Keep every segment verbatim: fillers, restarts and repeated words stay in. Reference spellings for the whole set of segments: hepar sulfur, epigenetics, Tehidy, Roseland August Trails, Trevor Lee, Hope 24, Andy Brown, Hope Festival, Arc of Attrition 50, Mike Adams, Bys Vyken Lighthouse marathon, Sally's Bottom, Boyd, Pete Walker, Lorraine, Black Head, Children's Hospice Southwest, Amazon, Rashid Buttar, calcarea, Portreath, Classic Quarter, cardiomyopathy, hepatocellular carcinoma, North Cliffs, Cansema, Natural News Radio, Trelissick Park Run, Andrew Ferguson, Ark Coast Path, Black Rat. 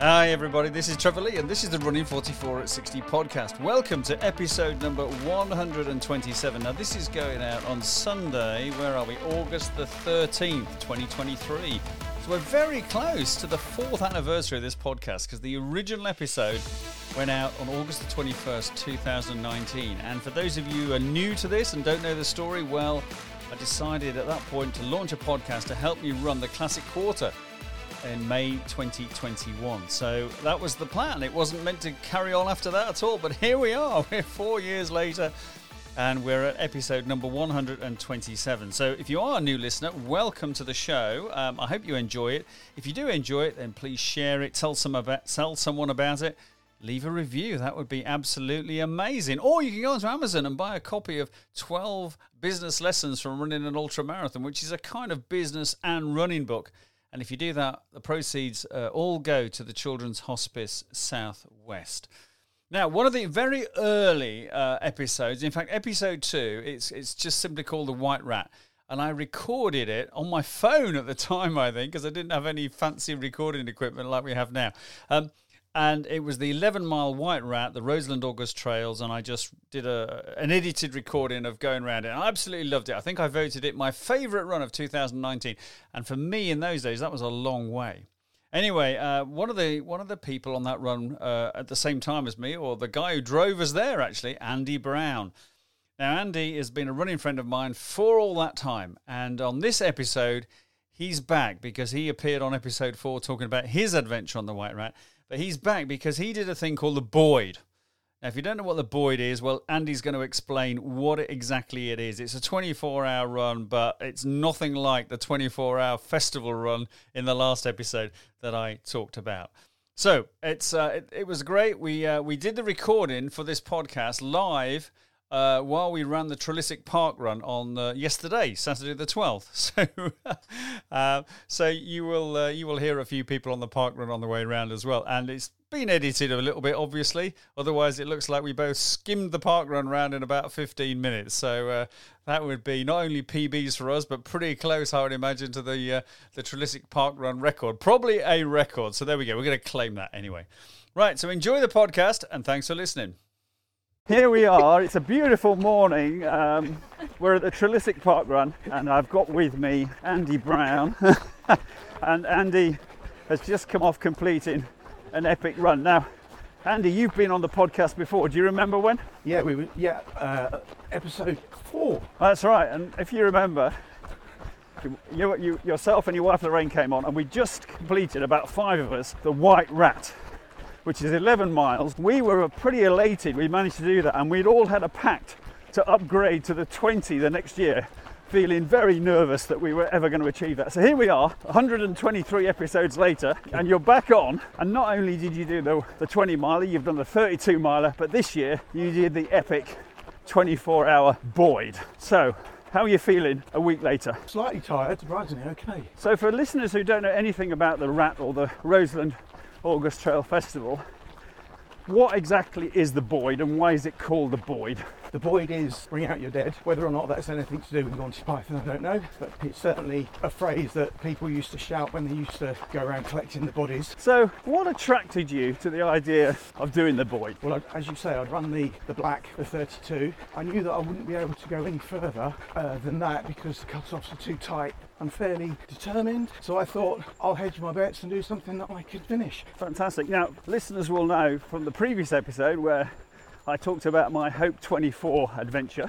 Hi everybody, this is Trevor Lee and this is the Running forty-four at sixty podcast. Welcome to episode number one hundred twenty-seven. Now this is going out on Sunday, where are we? August the thirteenth, twenty twenty-three. So we're very close to the fourth anniversary of this podcast, because the original episode went out on August the twenty-first, two thousand nineteen. And for those of you who are new to this and don't know the story, well, I decided at that point to launch a podcast to help me run the Classic Quarter in May twenty twenty-one. So that was the plan. It wasn't meant to carry on after that at all, but here we are. We're four years later and we're at episode number one hundred twenty-seven. So if you are a new listener, welcome to the show. Um, I hope you enjoy it. If you do enjoy it, then please share it, tell some about, tell someone about it, leave a review. That would be absolutely amazing. Or you can go onto Amazon and buy a copy of twelve Business Lessons from Running an Ultra Marathon, which is a kind of business and running book. And if you do that, the proceeds uh, all go to the Children's Hospice Southwest. Now, one of the very early uh, episodes, in fact, episode two, it's it's just simply called The White Rat. And I recorded it on my phone at the time, I think, because I didn't have any fancy recording equipment like we have now. Um, and it was the eleven-mile White Rat, the Roseland August Trails, and I just did a an edited recording of going around it. And I absolutely loved it. I think I voted it my favourite run of two thousand nineteen. And for me in those days, that was a long way. Anyway, uh, one of the one of the people on that run uh, at the same time as me, or the guy who drove us there actually, Andy Brown. Now, Andy has been a running friend of mine for all that time. And on this episode, he's back because he appeared on episode four talking about his adventure on the White Rat. But he's back because he did a thing called the Boyd. Now, if you don't know what the Boyd is, well, Andy's going to explain what exactly it is. It's a twenty-four hour run, but it's nothing like the twenty-four hour festival run in the last episode that I talked about. So it's uh, it, it was great. We uh, we did the recording for this podcast live uh, while we ran the Trelissick Park Run on uh, yesterday, Saturday the twelfth. So uh, so you will uh, you will hear a few people on the park run on the way around as well, and it's been edited a little bit, obviously. Otherwise, it looks like we both skimmed the park run round in about fifteen minutes. So uh, that would be not only P Bs for us, but pretty close, I would imagine, to the uh, the Trelissick Park Run record. Probably a record. So there we go. We're going to claim that anyway. Right, so enjoy the podcast, and thanks for listening. Here we are. It's a beautiful morning. Um, we're at the Trelissick Park Run, and I've got with me Andy Brown. And Andy has just come off completing an epic run. Now, Andy, you've been on the podcast before. Do you remember when? Yeah, we were, yeah, uh, episode four. That's right. And if you remember, you, you, yourself and your wife Lorraine came on, and we just completed, about five of us, the White Rat, which is eleven miles. We were pretty elated we managed to do that, and we'd all had a pact to upgrade to the twenty the next year, feeling very nervous that we were ever going to achieve that. So here we are, one hundred twenty-three episodes later, and you're back on. And not only did you do the, the twenty miler, you've done the thirty-two miler, but this year you did the epic twenty-four hour Boyd. So how are you feeling a week later? Slightly tired, surprisingly okay. So for listeners who don't know anything about the Rat or the Roseland August Trail Festival, what exactly is the Boyd, and why is it called the Boyd? The Boyd is bring out your dead. Whether or not that's anything to do with Monty Python, I don't know, but it's certainly a phrase that people used to shout when they used to go around collecting the bodies. So what attracted you to the idea of doing the Boyd? Well, as you say, I'd run the, the Black, the thirty-two. I knew that I wouldn't be able to go any further uh, than that because the cut-offs are too tight. I'm fairly determined, so I thought I'll hedge my bets and do something that I could finish. Fantastic. Now, listeners will know from the previous episode where I talked about my Hope twenty-four adventure,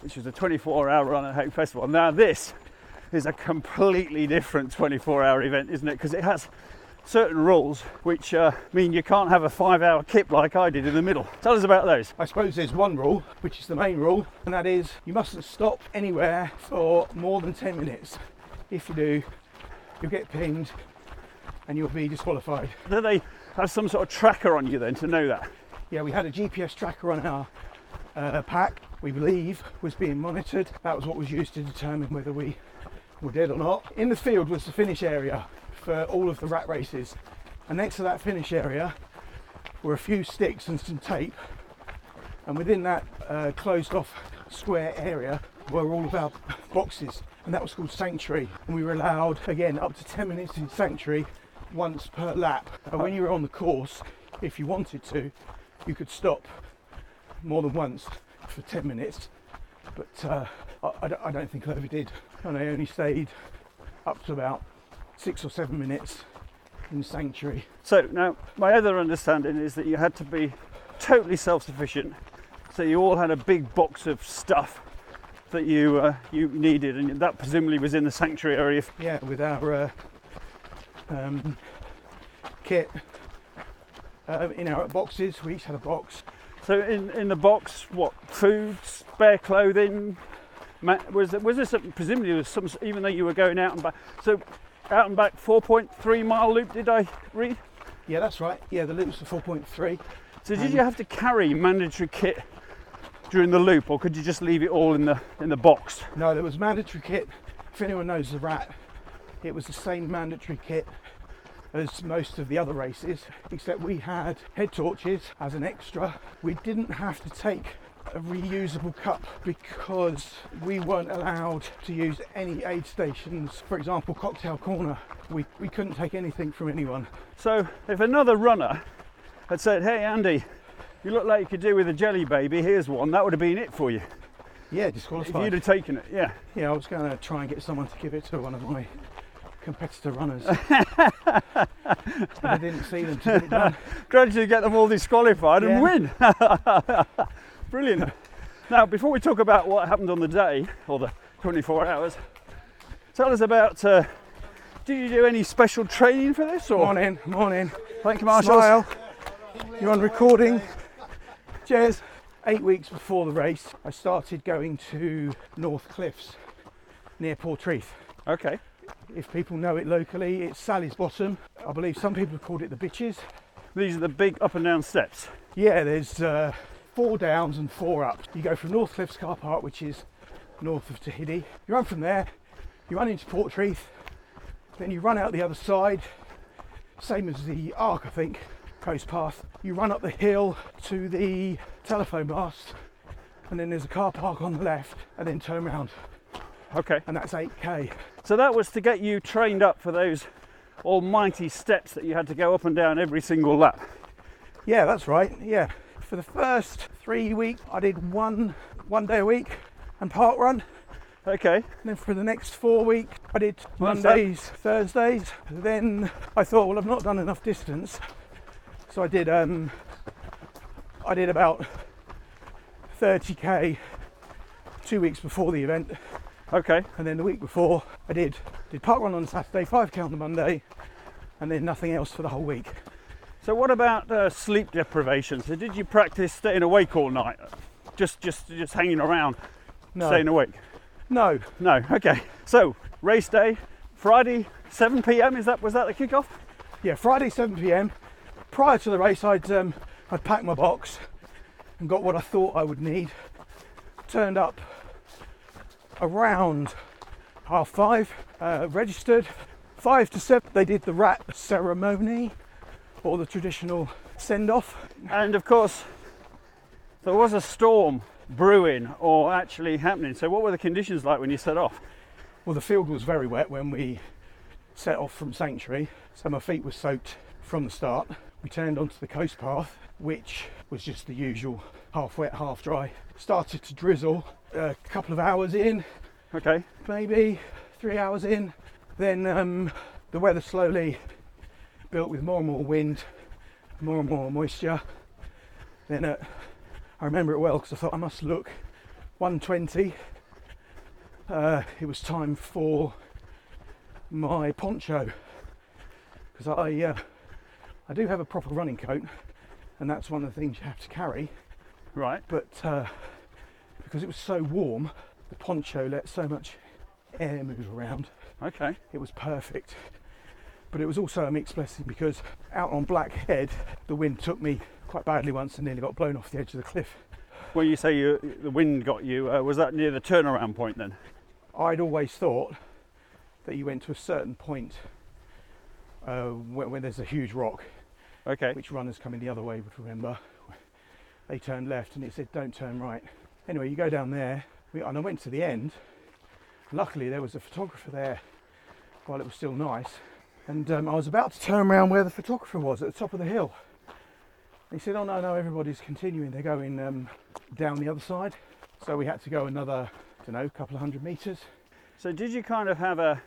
which was a twenty-four hour run at Hope Festival. Now this is a completely different twenty-four hour event, isn't it? Because it has certain rules which uh, mean you can't have a five hour kip like I did in the middle. Tell us about those. I suppose there's one rule, which is the main rule, and that is you mustn't stop anywhere for more than ten minutes. If you do, you'll get pinged and you'll be disqualified. Do they have some sort of tracker on you then to know that? Yeah, we had a G P S tracker on our uh, pack, we believe, was being monitored. That was what was used to determine whether we were dead or not. In the field was the finish area for all of the rat races. And next to that finish area were a few sticks and some tape. And within that uh, closed off square area were all of our boxes. And that was called sanctuary. And we were allowed, again, up to ten minutes in sanctuary once per lap. And when you were on the course, if you wanted to, you could stop more than once for ten minutes. But uh, I, I don't think I ever did. And I only stayed up to about six or seven minutes in the sanctuary. So now my other understanding is that you had to be totally self-sufficient. So you all had a big box of stuff that you uh, you needed, and that presumably was in the sanctuary area. Yeah, with our uh, um, kit uh, in our boxes. We each had a box. So in, in the box, what, food, spare clothing? Was there, was there some, presumably there was some, even though you were going out and back. So out and back, four point three mile loop, did I read? Yeah, that's right. Yeah, the loops are four point three. So did um, you have to carry mandatory kit during the loop, or could you just leave it all in the in the box? No, there was mandatory kit. If anyone knows the Rat, it was the same mandatory kit as most of the other races, except we had head torches as an extra. We didn't have to take a reusable cup because we weren't allowed to use any aid stations. For example, Cocktail Corner, we, we couldn't take anything from anyone. So if another runner had said, "Hey Andy, you look like you could do with a jelly baby, here's one," that would have been it for you. Yeah, disqualified. If you'd have taken it, yeah. Yeah, I was going to try and get someone to give it to one of my competitor runners. But I didn't see them to get it done. Gradually get them all disqualified, yeah, and win. Brilliant. Now, before we talk about what happened on the day, or the twenty-four hours, tell us about, uh, do you do any special training for this? Or? Morning, morning. Thank you, Marshall. Smile. You're on recording. Cheers. Eight weeks before the race, I started going to North Cliffs near Portreath. Okay. If people know it locally, it's Sally's Bottom. I believe some people have called it the Bitches. These are the big up and down steps. Yeah, there's uh, four downs and four ups. You go from North Cliffs car park, which is north of Tehidy. You run from there, you run into Portreath, then you run out the other side, same as the Ark, I think, Coast Path. You run up the hill to the telephone mast, and then there's a car park on the left, and then turn around. Okay. And that's eight K. So that was to get you trained up for those almighty steps that you had to go up and down every single lap. Yeah, that's right. Yeah. For the first three weeks, I did one one day a week and park run. Okay. And then for the next four weeks, I did Mondays, Thursdays. Then I thought, well, I've not done enough distance. So I did um, I did about thirty K two weeks before the event. Okay. And then the week before I did did park run on Saturday, five K on the Monday, and then nothing else for the whole week. So what about uh, sleep deprivation? So did you practice staying awake all night? Just just just hanging around, no. Staying awake? No. No, okay. So race day, Friday, seven p.m, is that was that the kickoff? Yeah, Friday seven p.m. Prior to the race, I'd um, I'd packed my box and got what I thought I would need. Turned up around half five, uh, registered. Five to seven, they did the Rat ceremony, or the traditional send-off. And of course, there was a storm brewing or actually happening. So what were the conditions like when you set off? Well, the field was very wet when we set off from Sanctuary, so my feet were soaked from the start. We turned onto the coast path, which was just the usual half wet, half dry. Started to drizzle a couple of hours in, okay, maybe three hours in. Then um, the weather slowly built with more and more wind, more and more moisture. Then uh, I remember it well because I thought I must look. one twenty. Uh, it was time for my poncho because I uh, I do have a proper running coat, and that's one of the things you have to carry. Right. But uh, because it was so warm, the poncho let so much air move around. Okay. It was perfect. But it was also a mixed blessing because out on Black Head, the wind took me quite badly once and nearly got blown off the edge of the cliff. When you say you, the wind got you, uh, was that near the turnaround point then? I'd always thought that you went to a certain point uh, when, when there's a huge rock. Okay. Which runners coming the other way would remember. They turned left and it said don't turn right. Anyway, you go down there, we, and I went to the end. Luckily there was a photographer there while it was still nice, And um, I was about to turn around where the photographer was at the top of the hill. He said, oh no, no, everybody's continuing. They're going um, down the other side. So we had to go another, I don't know, couple of hundred metres. So did you kind of have a,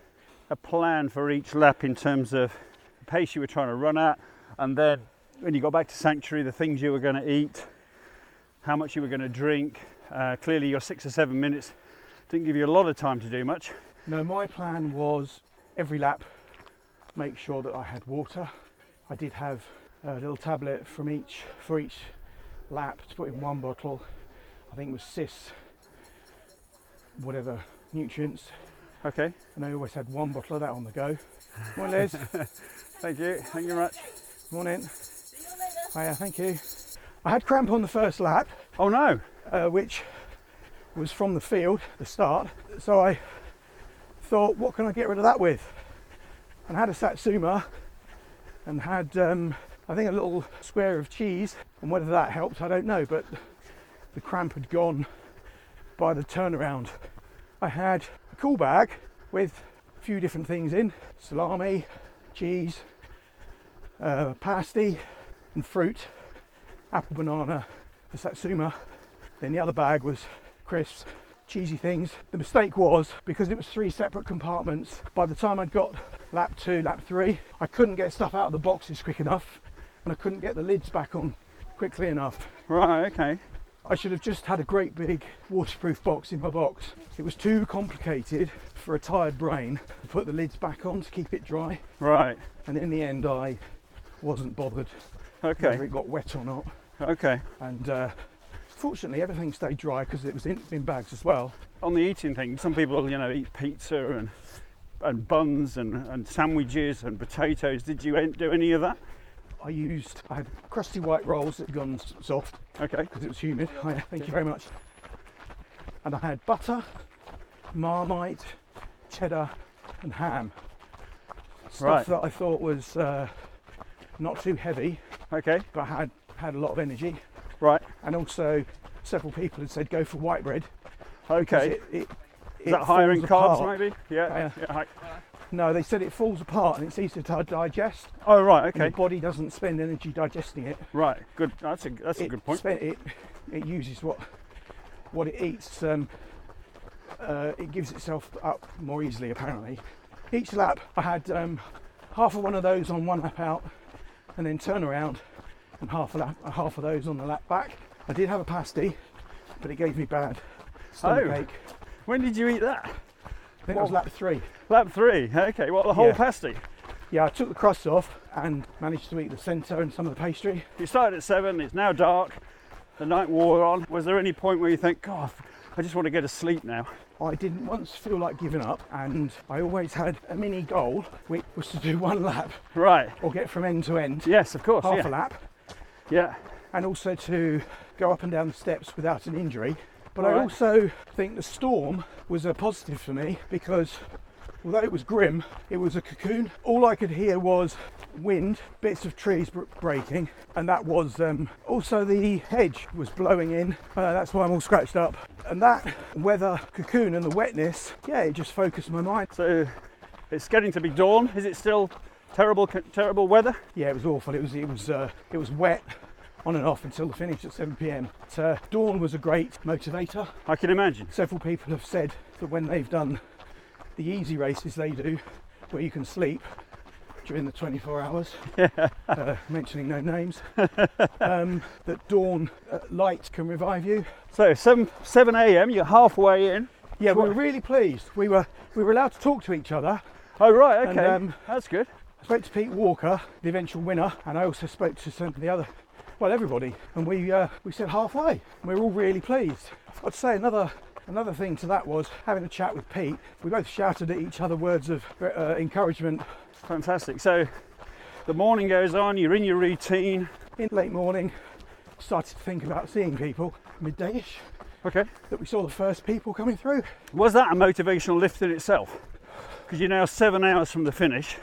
a plan for each lap in terms of the pace you were trying to run at? And then when you got back to Sanctuary, the things you were going to eat, how much you were going to drink. Uh, clearly your six or seven minutes didn't give you a lot of time to do much. No, my plan was every lap, make sure that I had water. I did have a little tablet from each for each lap to put in one bottle. I think it was Cis, whatever, nutrients. Okay. And I always had one bottle of that on the go. Morning, Les. Thank you. Thank you very much. Morning. See you later. Hiya, thank you. I had cramp on the first lap. Oh no. Uh, which was from the field, the start. So I thought, what can I get rid of that with? And I had a satsuma and had, um, I think, a little square of cheese. And whether that helped, I don't know. But the cramp had gone by the turnaround. I had a cool bag with a few different things in. Salami, cheese, uh, pasty and fruit, apple, banana, the satsuma. Then the other bag was crisps, cheesy things. The mistake was, because it was three separate compartments, by the time I'd got lap two, lap three, I couldn't get stuff out of the boxes quick enough, and I couldn't get the lids back on quickly enough. Right, okay. I should have just had a great big waterproof box in my box. It was too complicated for a tired brain to put the lids back on to keep it dry. Right. And in the end, I wasn't bothered. Okay. Whether it got wet or not. Okay. And uh, fortunately, everything stayed dry because it was in, in bags as well. On the eating thing, some people, you know, eat pizza and and buns and, and sandwiches and potatoes. Did you do any of that? I used, I had crusty white rolls that had gone soft. Okay. Because it was humid. I, thank you very much. And I had butter, Marmite, cheddar and ham. Stuff right. that I thought was uh, not too heavy. Okay. But had, had a lot of energy. Right. And also several people had said go for white bread. Okay. It, it, Is it that higher in carbs apart. maybe? Yeah. Uh, yeah. No, they said it falls apart and it's easier to digest. Oh, right, okay. Your body doesn't spend energy digesting it. Right, good. That's a that's it a good point. Spent, it it uses what what it eats. Um, uh, it gives itself up more easily, apparently. Each lap, I had um, half of one of those on one lap out, and then turn around and half a lap, half of those on the lap back. I did have a pasty, but it gave me bad stomachache. Oh. When did you eat that? I think well, it was lap three. Lap three, okay. Well, the whole yeah. pasty? Yeah, I took the crust off and managed to eat the centre and some of the pastry. You started at seven, it's now dark, the night wore on. Was there any point where you think, God, I just want to go to sleep now? I didn't once feel like giving up, and I always had a mini goal, which was to do one lap. Right. Or get from end to end. Yes, of course. Half yeah. a lap. Yeah. And also to go up and down the steps without an injury. But right. I also think the storm was a positive for me, because although it was grim, it was a cocoon. All I could hear was wind, bits of trees breaking, and that was um, also the hedge was blowing in. Uh, that's why I'm all scratched up. And that weather cocoon and the wetness, yeah, it just focused my mind. So it's getting to be dawn. Is it still terrible, terrible weather? Yeah, it was awful. It was, it was, uh, it was wet. On and off until the finish at seven p m. So dawn was a great motivator. I can imagine. Several people have said that when they've done the easy races they do, where you can sleep during the twenty-four hours, yeah. uh, mentioning no names, um, that dawn uh, light can revive you. So seven a m, you're halfway in. Yeah, we were really pleased. We were we were allowed to talk to each other. Oh right, okay, and, um, that's good. I spoke to Pete Walker, the eventual winner, and I also spoke to some of the other. Well, everybody, and we uh, we said halfway, and we were all really pleased. I'd say another another thing to that was having a chat with Pete. We both shouted at each other words of uh, encouragement. Fantastic. So the morning goes on, you're in your routine. In late morning, started to think about seeing people, midday-ish. Okay. That we saw the first people coming through. Was that a motivational lift in itself? Because you're now seven hours from the finish.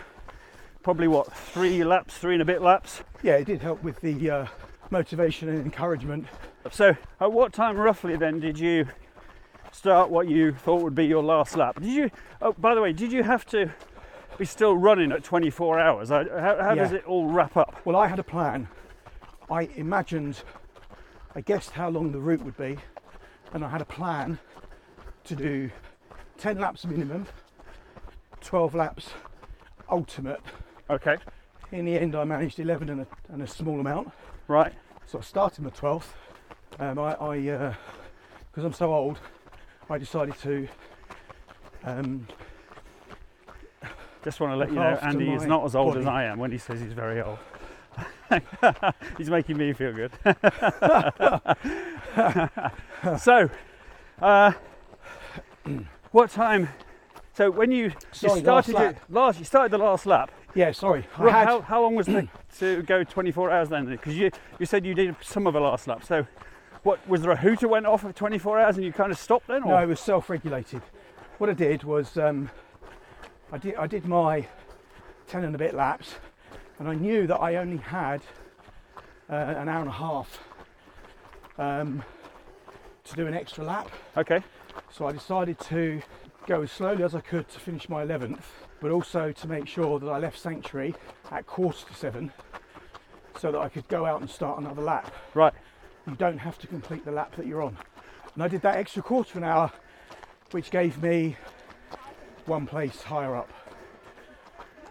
Probably what, three laps, three and a bit laps? Yeah, it did help with the uh, motivation and encouragement. So at what time roughly then did you start what you thought would be your last lap? Did you, oh by the way, did you have to be still running at twenty-four hours? How, how yeah. does it all wrap up? Well, I had a plan. I imagined, I guessed how long the route would be, and I had a plan to do ten laps minimum, twelve laps ultimate. Okay. In the end, I managed eleven and a, and a small amount. Right. So I started my twelfth. Um, I, I uh, because I'm so old, I decided to. Um, Just want to let you know, Andy is not as old body. as I am when he says he's very old. He's making me feel good. So, uh, what time? So when you, sorry, you started last it, last, you started the last lap. Yeah, sorry. I right, had, how, how long was it to go twenty-four hours then? Because you, you said you did some of the last lap. So, what was there a hooter went off at twenty-four hours and you kind of stopped then? Or? No, it was self-regulated. What I did was um, I did I did my ten and a bit laps, and I knew that I only had uh, an hour and a half um, to do an extra lap. Okay. So I decided to go as slowly as I could to finish my eleventh, but also to make sure that I left Sanctuary at quarter to seven so that I could go out and start another lap. Right. You don't have to complete the lap that you're on. And I did that extra quarter of an hour, which gave me one place higher up.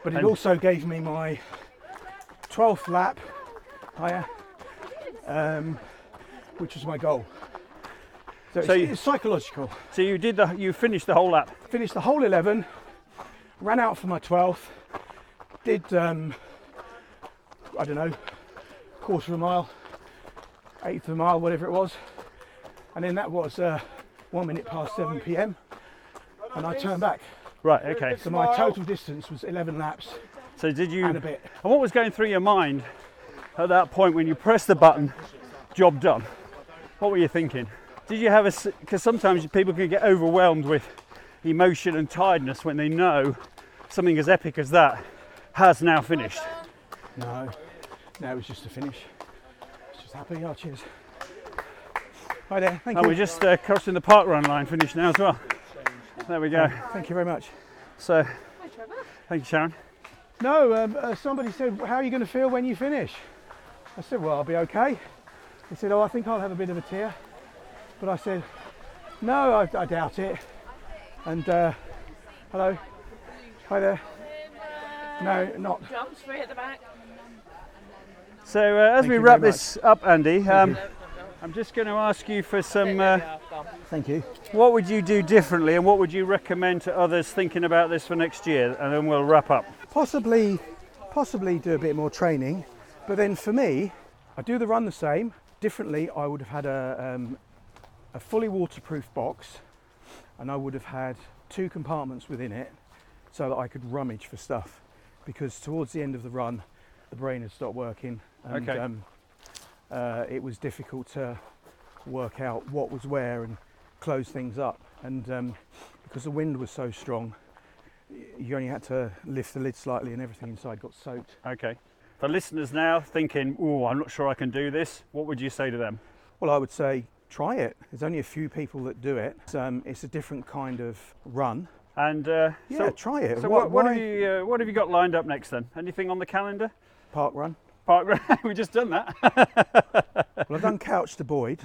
But it and also gave me my twelfth lap higher, um, which was my goal. So, so it's, you, it's psychological. So you did the, you finished the whole lap? Finished the whole eleven. Ran out for my twelfth, did, um, I don't know, quarter of a mile, eighth of a mile, whatever it was. And then that was uh, one minute past seven p.m. and I turned back. Right, okay. So my total distance was eleven laps. So did you, and a bit. And what was going through your mind at that point when you pressed the button, job done? What were you thinking? Did you have a, because sometimes people can get overwhelmed with emotion and tiredness when they know something as epic as that has now finished. No, no, it was just a finish. I was just happy. Oh, cheers. Hi there, thank and you. And we're just uh, crossing the park run line finish now as well. There we go. Oh, thank you very much. So, hi Trevor. Thank you, Sharon. No, um, uh, somebody said, how are you going to feel when you finish? I said, well, I'll be okay. They said, oh, I think I'll have a bit of a tear. But I said, no, I, I doubt it. And uh, hello, hi there. No, not. So uh, as thank we wrap this up, Andy, um, I'm just going to ask you for some. Uh, thank you. What would you do differently, and what would you recommend to others thinking about this for next year? And then we'll wrap up. Possibly, possibly do a bit more training, but then for me, I do the run the same. Differently, I would have had a um, a fully waterproof box. And I would have had two compartments within it so that I could rummage for stuff, because towards the end of the run the brain had stopped working, and okay. um, uh, it was difficult to work out what was where and close things up, and um, because the wind was so strong you only had to lift the lid slightly and everything inside got soaked. Okay, for listeners now thinking, oh, I'm not sure I can do this, what would you say to them? Well, I would say try it. There's only a few people that do it. It's, um, it's a different kind of run. And uh, yeah, so, try it. So what, what, what, have you, uh, what have you got lined up next then? Anything on the calendar? Park run. Park run. We just done that. Well, I've done couch to Boyd.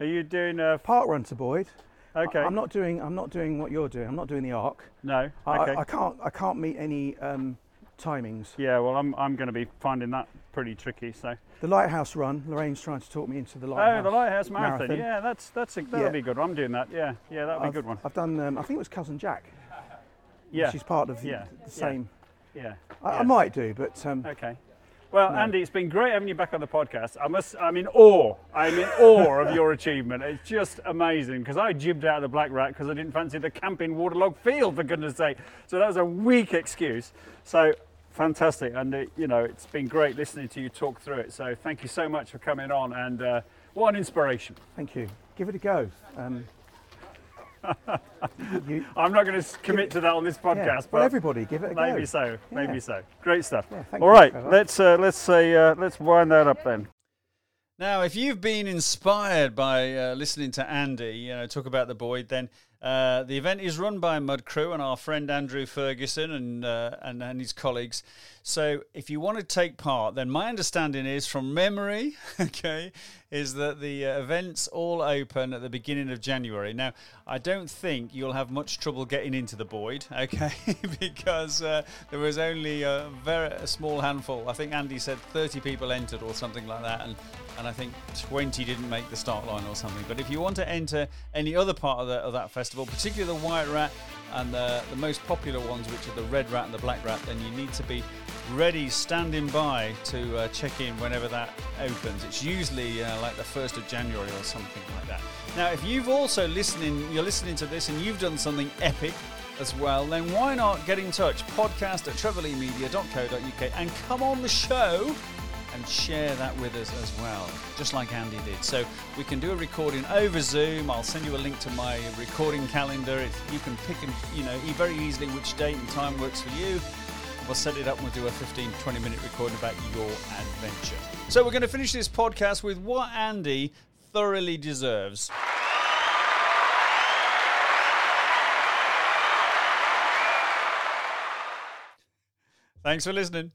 Are you doing a park run to Boyd? Okay. I, I'm not doing. I'm not doing what you're doing. I'm not doing the Arc. No. Okay. I, I can't. I can't meet any um, timings. Yeah. Well, I'm. I'm going to be finding that pretty tricky. So. The Lighthouse Run, Lorraine's trying to talk me into the Lighthouse Marathon. Oh, the Lighthouse Marathon, marathon. yeah, that's, that's a, that'll yeah. be good. I'm doing that, yeah, yeah, that'll I've, be a good one. I've done, um, I think it was Cousin Jack. Yeah. She's part of the, yeah. the same. Yeah. I, yeah. I might do, but. Um, okay. Well, no. Andy, it's been great having you back on the podcast. I must, I'm in awe. I'm in awe of your achievement. It's just amazing, because I jibbed out of the Black Rat because I didn't fancy the camping waterlogged field, for goodness sake. So that was a weak excuse. So. Fantastic, and uh, you know, it's been great listening to you talk through it, so thank you so much for coming on, and uh, what an inspiration. Thank you. Give it a go. Um, you, I'm not going to commit to that on this podcast, yeah. but well, everybody give it a maybe go. Maybe so, yeah. maybe so. Great stuff. Yeah, all right, you, let's uh, let's say uh, let's wind that up then. Now, if you've been inspired by uh, listening to Andy, you know, talk about the Boyd, then Uh, the event is run by Mud Crew and our friend Andrew Ferguson and, uh, and and his colleagues. So if you want to take part, then my understanding is from memory, okay, is that the uh, events all open at the beginning of January. Now, I don't think you'll have much trouble getting into the Boyd, okay, because uh, there was only a very a small handful. I think Andy said thirty people entered or something like that, and, and I think twenty didn't make the start line or something. But if you want to enter any other part of, the, of that festival, particularly the White Rat and the, the most popular ones, which are the Red Rat and the Black Rat, then you need to be ready, standing by to uh, check in whenever that opens. It's usually uh, like the first of January or something like that. Now, if you've also listening, you're listening to this and you've done something epic as well, then why not get in touch? Podcast at trevor lee media dot co dot uk and come on the show and share that with us as well, just like Andy did. So we can do a recording over Zoom. I'll send you a link to my recording calendar. It's, you can pick and, you know, very easily which date and time works for you. We'll set it up and we'll do a fifteen, twenty minute recording about your adventure. So we're going to finish this podcast with what Andy thoroughly deserves. Thanks for listening.